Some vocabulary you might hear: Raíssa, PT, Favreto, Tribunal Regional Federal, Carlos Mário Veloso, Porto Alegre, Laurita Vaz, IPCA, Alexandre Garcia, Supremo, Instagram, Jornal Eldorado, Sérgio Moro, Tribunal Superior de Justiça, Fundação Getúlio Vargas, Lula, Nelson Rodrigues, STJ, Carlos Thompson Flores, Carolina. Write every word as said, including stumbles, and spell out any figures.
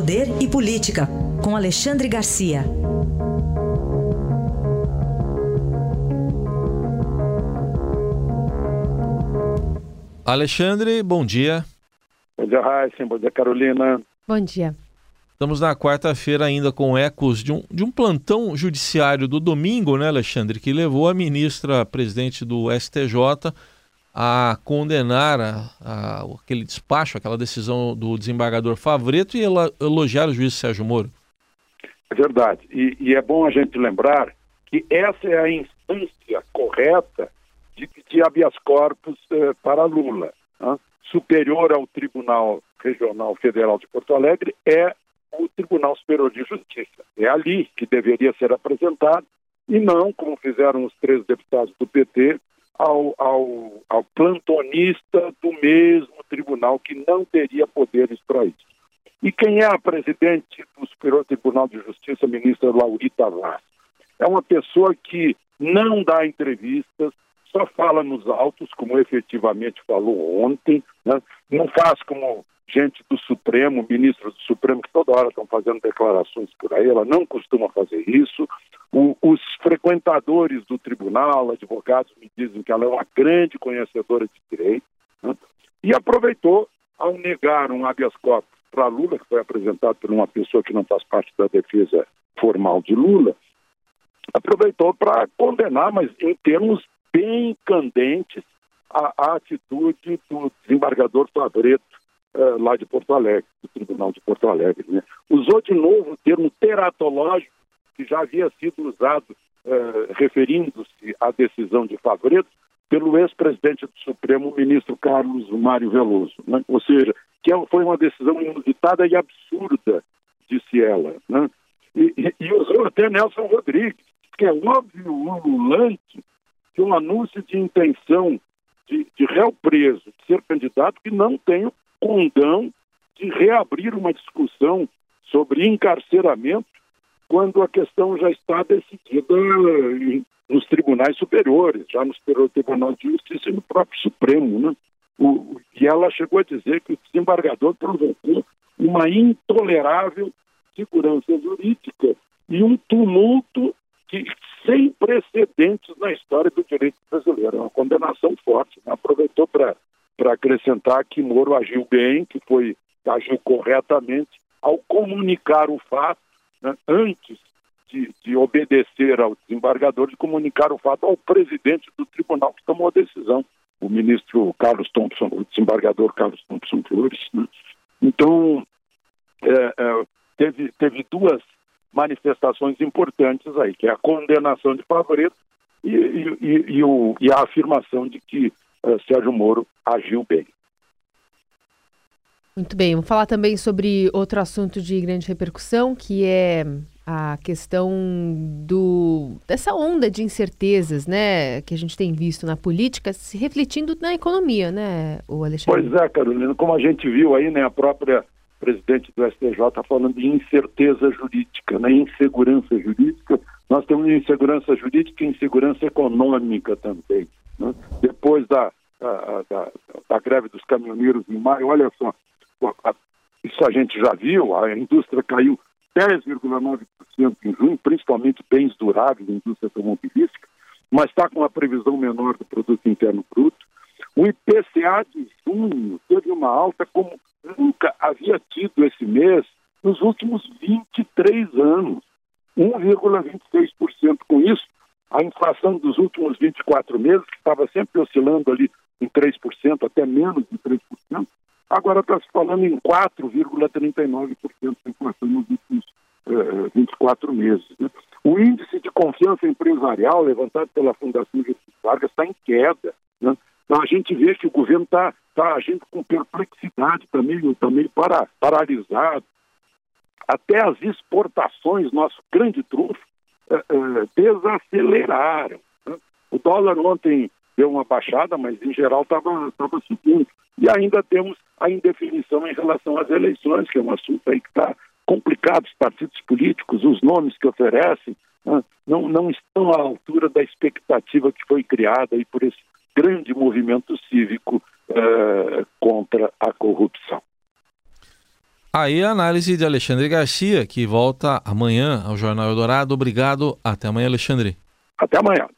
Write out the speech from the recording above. Poder e Política, com Alexandre Garcia. Alexandre, bom dia. Bom dia, Raíssa. Bom dia, Carolina. Bom dia. Estamos na quarta-feira ainda com ecos de um, de um plantão judiciário do domingo, né, Alexandre, que levou a ministra, presidente do S T J, a condenar a, a, aquele despacho, aquela decisão do desembargador Favreto e ela, elogiar o juiz Sérgio Moro. É verdade. E, e é bom a gente lembrar que essa é a instância correta de pedir habeas corpus eh, para Lula, né? Superior ao Tribunal Regional Federal de Porto Alegre é o Tribunal Superior de Justiça. É ali que deveria ser apresentado e não, como fizeram os três deputados do P T, ao, ao, ao plantonista do mesmo tribunal que não teria poderes para isso. E quem é a presidente do Superior Tribunal de Justiça, a ministra Laurita Vaz? É uma pessoa que não dá entrevistas, só fala nos autos, como efetivamente falou ontem, né? Não faz como gente do Supremo, ministros do Supremo, que toda hora estão fazendo declarações por aí, ela não costuma fazer isso. O, os frequentadores do tribunal, advogados, me dizem que ela é uma grande conhecedora de direito, né? E aproveitou, ao negar um habeas corpus para Lula, que foi apresentado por uma pessoa que não faz parte da defesa formal de Lula, aproveitou para condenar, mas em termos bem candentes, a, a atitude do desembargador Favreto, uh, lá de Porto Alegre, do Tribunal de Porto Alegre, né? Usou de novo o termo teratológico, que já havia sido usado, uh, referindo-se à decisão de Favreto, pelo ex-presidente do Supremo, o ministro Carlos Mário Veloso, né? Ou seja, que foi uma decisão inusitada e absurda, disse ela, né? E, e, e usou até Nelson Rodrigues, que é óbvio, ululante, de um anúncio de intenção de, de réu preso, de ser candidato, que não tem o condão de reabrir uma discussão sobre encarceramento quando a questão já está decidida nos tribunais superiores, já no Superior Tribunal de Justiça e no próprio Supremo, né? O, e ela chegou a dizer que o desembargador provocou uma intolerável segurança jurídica e um tumulto que sem precedentes na história do direito brasileiro. É uma condenação forte, né? Aproveitou para acrescentar que Moro agiu bem, que foi, agiu corretamente ao comunicar o fato, né? Antes de, de obedecer ao desembargador, de comunicar o fato ao presidente do tribunal que tomou a decisão, o ministro Carlos Thompson, o desembargador Carlos Thompson Flores, né? Então, é, é, teve, teve duas manifestações importantes aí, que é a condenação de Favreto e, e, e, e, o, e a afirmação de que uh, Sérgio Moro agiu bem. Muito bem, vamos falar também sobre outro assunto de grande repercussão, que é a questão do, dessa onda de incertezas, né, que a gente tem visto na política, se refletindo na economia, né, o Alexandre? Pois é, Carolina, como a gente viu aí, né, a própria presidente do S T J está falando de incerteza jurídica, né? Insegurança jurídica. Nós temos insegurança jurídica e insegurança econômica também, né? Depois da, da, da, da greve dos caminhoneiros em maio, olha só, isso a gente já viu, a indústria caiu dez vírgula nove por cento em junho, principalmente bens duráveis, indústria automobilística, mas está com uma previsão menor do produto interno bruto. O I P C A de junho teve uma alta como nunca havia tido esse mês nos últimos vinte e três anos, um vírgula vinte e seis por cento. Com isso, a inflação dos últimos vinte e quatro meses, que estava sempre oscilando ali em três por cento, até menos de três por cento, agora está se falando em quatro vírgula trinta e nove por cento de inflação nos últimos uh, vinte e quatro meses, né? O índice de confiança empresarial levantado pela Fundação Getúlio Vargas está em queda, né? Então, a gente vê que o governo está tá agindo com perplexidade, está meio, tá meio para, paralisado. Até as exportações, nosso grande trunfo, é, é, desaceleraram, né? O dólar ontem deu uma baixada, mas em geral estava subindo. E ainda temos a indefinição em relação às eleições, que é um assunto aí que está complicado. Os partidos políticos, os nomes que oferecem, né, não, não estão à altura da expectativa que foi criada aí por esse grande movimento cívico eh, contra a corrupção. Aí a análise de Alexandre Garcia, que volta amanhã ao Jornal Eldorado. Obrigado. Até amanhã, Alexandre. Até amanhã.